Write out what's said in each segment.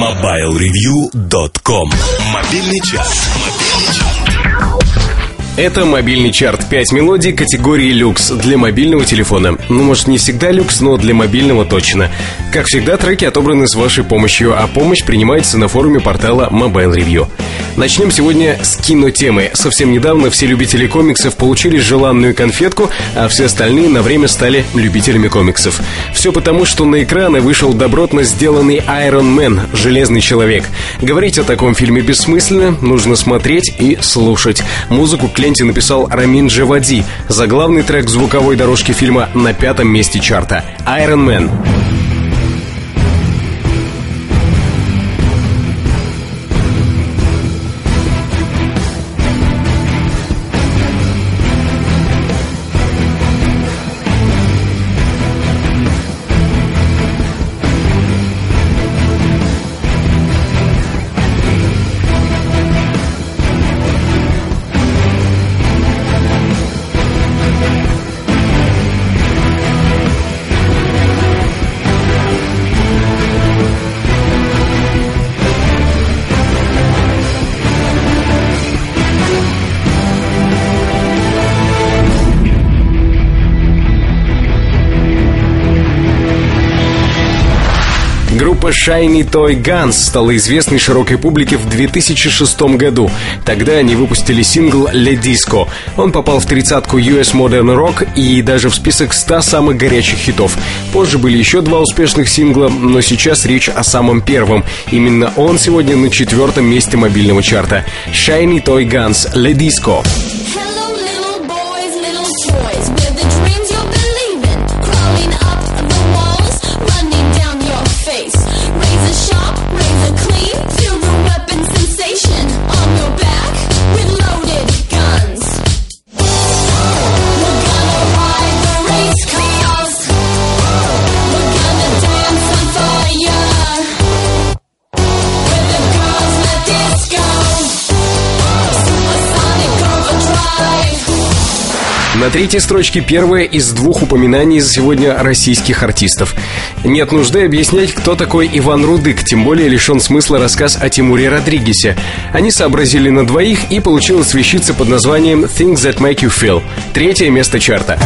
MobileReview.com. Мобильный час. Это мобильный чарт. 5 мелодий категории люкс для мобильного телефона. Ну, может, не всегда люкс, но для мобильного точно. Как всегда, треки отобраны с вашей помощью, а помощь принимается на форуме портала Mobile Review. Начнем сегодня с кинотемы. Совсем недавно все любители комиксов получили желанную конфетку, а все остальные на время стали любителями комиксов. Все потому, что на экраны вышел добротно сделанный Iron Man, Железный Человек. Говорить о таком фильме бессмысленно, нужно смотреть и слушать. Музыку к ленте написал Рамин Джавади. Заглавный трек звуковой дорожки фильма на 5-м месте чарта. Iron Man. Группа Shiny Toy Guns стала известной широкой публике в 2006 году. Тогда они выпустили сингл «Ле диско». Он попал в 30-ку US Modern Rock и даже в список 100 самых горячих хитов. Позже были еще два успешных сингла, но сейчас речь о самом первом. Именно он сегодня на 4-м месте мобильного чарта. Shiny Toy Guns «Ле диско». На третьей строчке первое из двух упоминаний за сегодня российских артистов. Нет нужды объяснять, кто такой Иван Рудык, тем более лишен смысла рассказ о Тимуре Родригесе. Они сообразили на двоих, и получилась вещица под названием Things That Make You Feel. 3-е место чарта.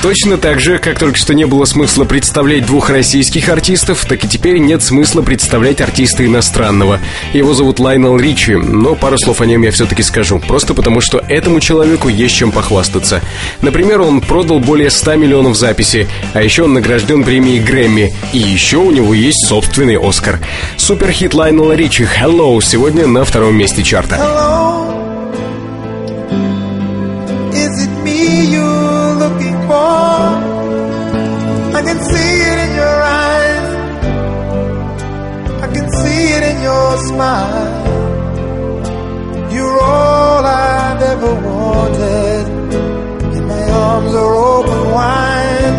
Точно так же, как только что не было смысла представлять двух российских артистов, так и теперь нет смысла представлять артиста иностранного. Его зовут Лайонел Ричи, но пару слов о нем я все-таки скажу, просто потому что этому человеку есть чем похвастаться. Например, он продал более 100 миллионов записей, а еще он награжден премией Грэмми, и еще у него есть собственный Оскар. Суперхит Лайонела Ричи «Hello» сегодня на 2-м месте чарта. Hello. Is it me you're looking for? I can see it in your eyes. I can see it in your smile. You're all I've ever wanted, and my arms are open wide.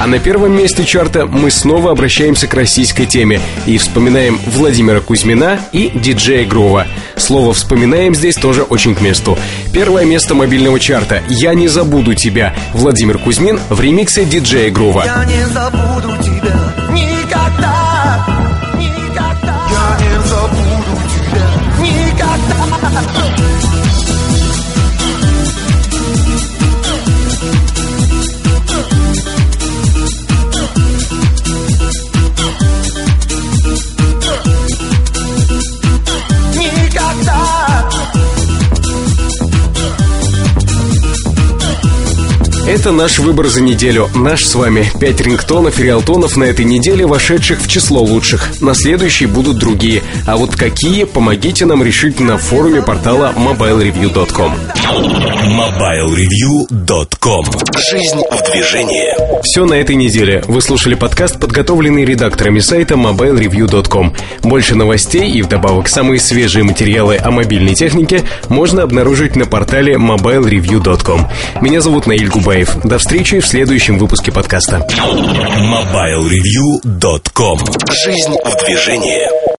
А на 1-м месте чарта мы снова обращаемся к российской теме и вспоминаем Владимира Кузьмина и Диджея Грова. Слово «вспоминаем» здесь тоже очень к месту. 1-е место мобильного чарта. «Я не забуду тебя». Владимир Кузьмин в ремиксе Диджея Грова. Я не забуду тебя никогда, никогда. Я не забуду тебя никогда. Это наш выбор за неделю. Наш с вами 5 рингтонов и риалтонов на этой неделе, вошедших в число лучших. На следующей будут другие. А вот какие, помогите нам решить на форуме портала MobileReview.com. MobileReview.com. Жизнь в движении. Все на этой неделе. Вы слушали подкаст, подготовленный редакторами сайта MobileReview.com. Больше новостей и вдобавок самые свежие материалы о мобильной технике можно обнаружить на портале MobileReview.com. Меня зовут Наиль Губаев. До встречи в следующем выпуске подкаста. MobileReview.com. Жизнь в движении.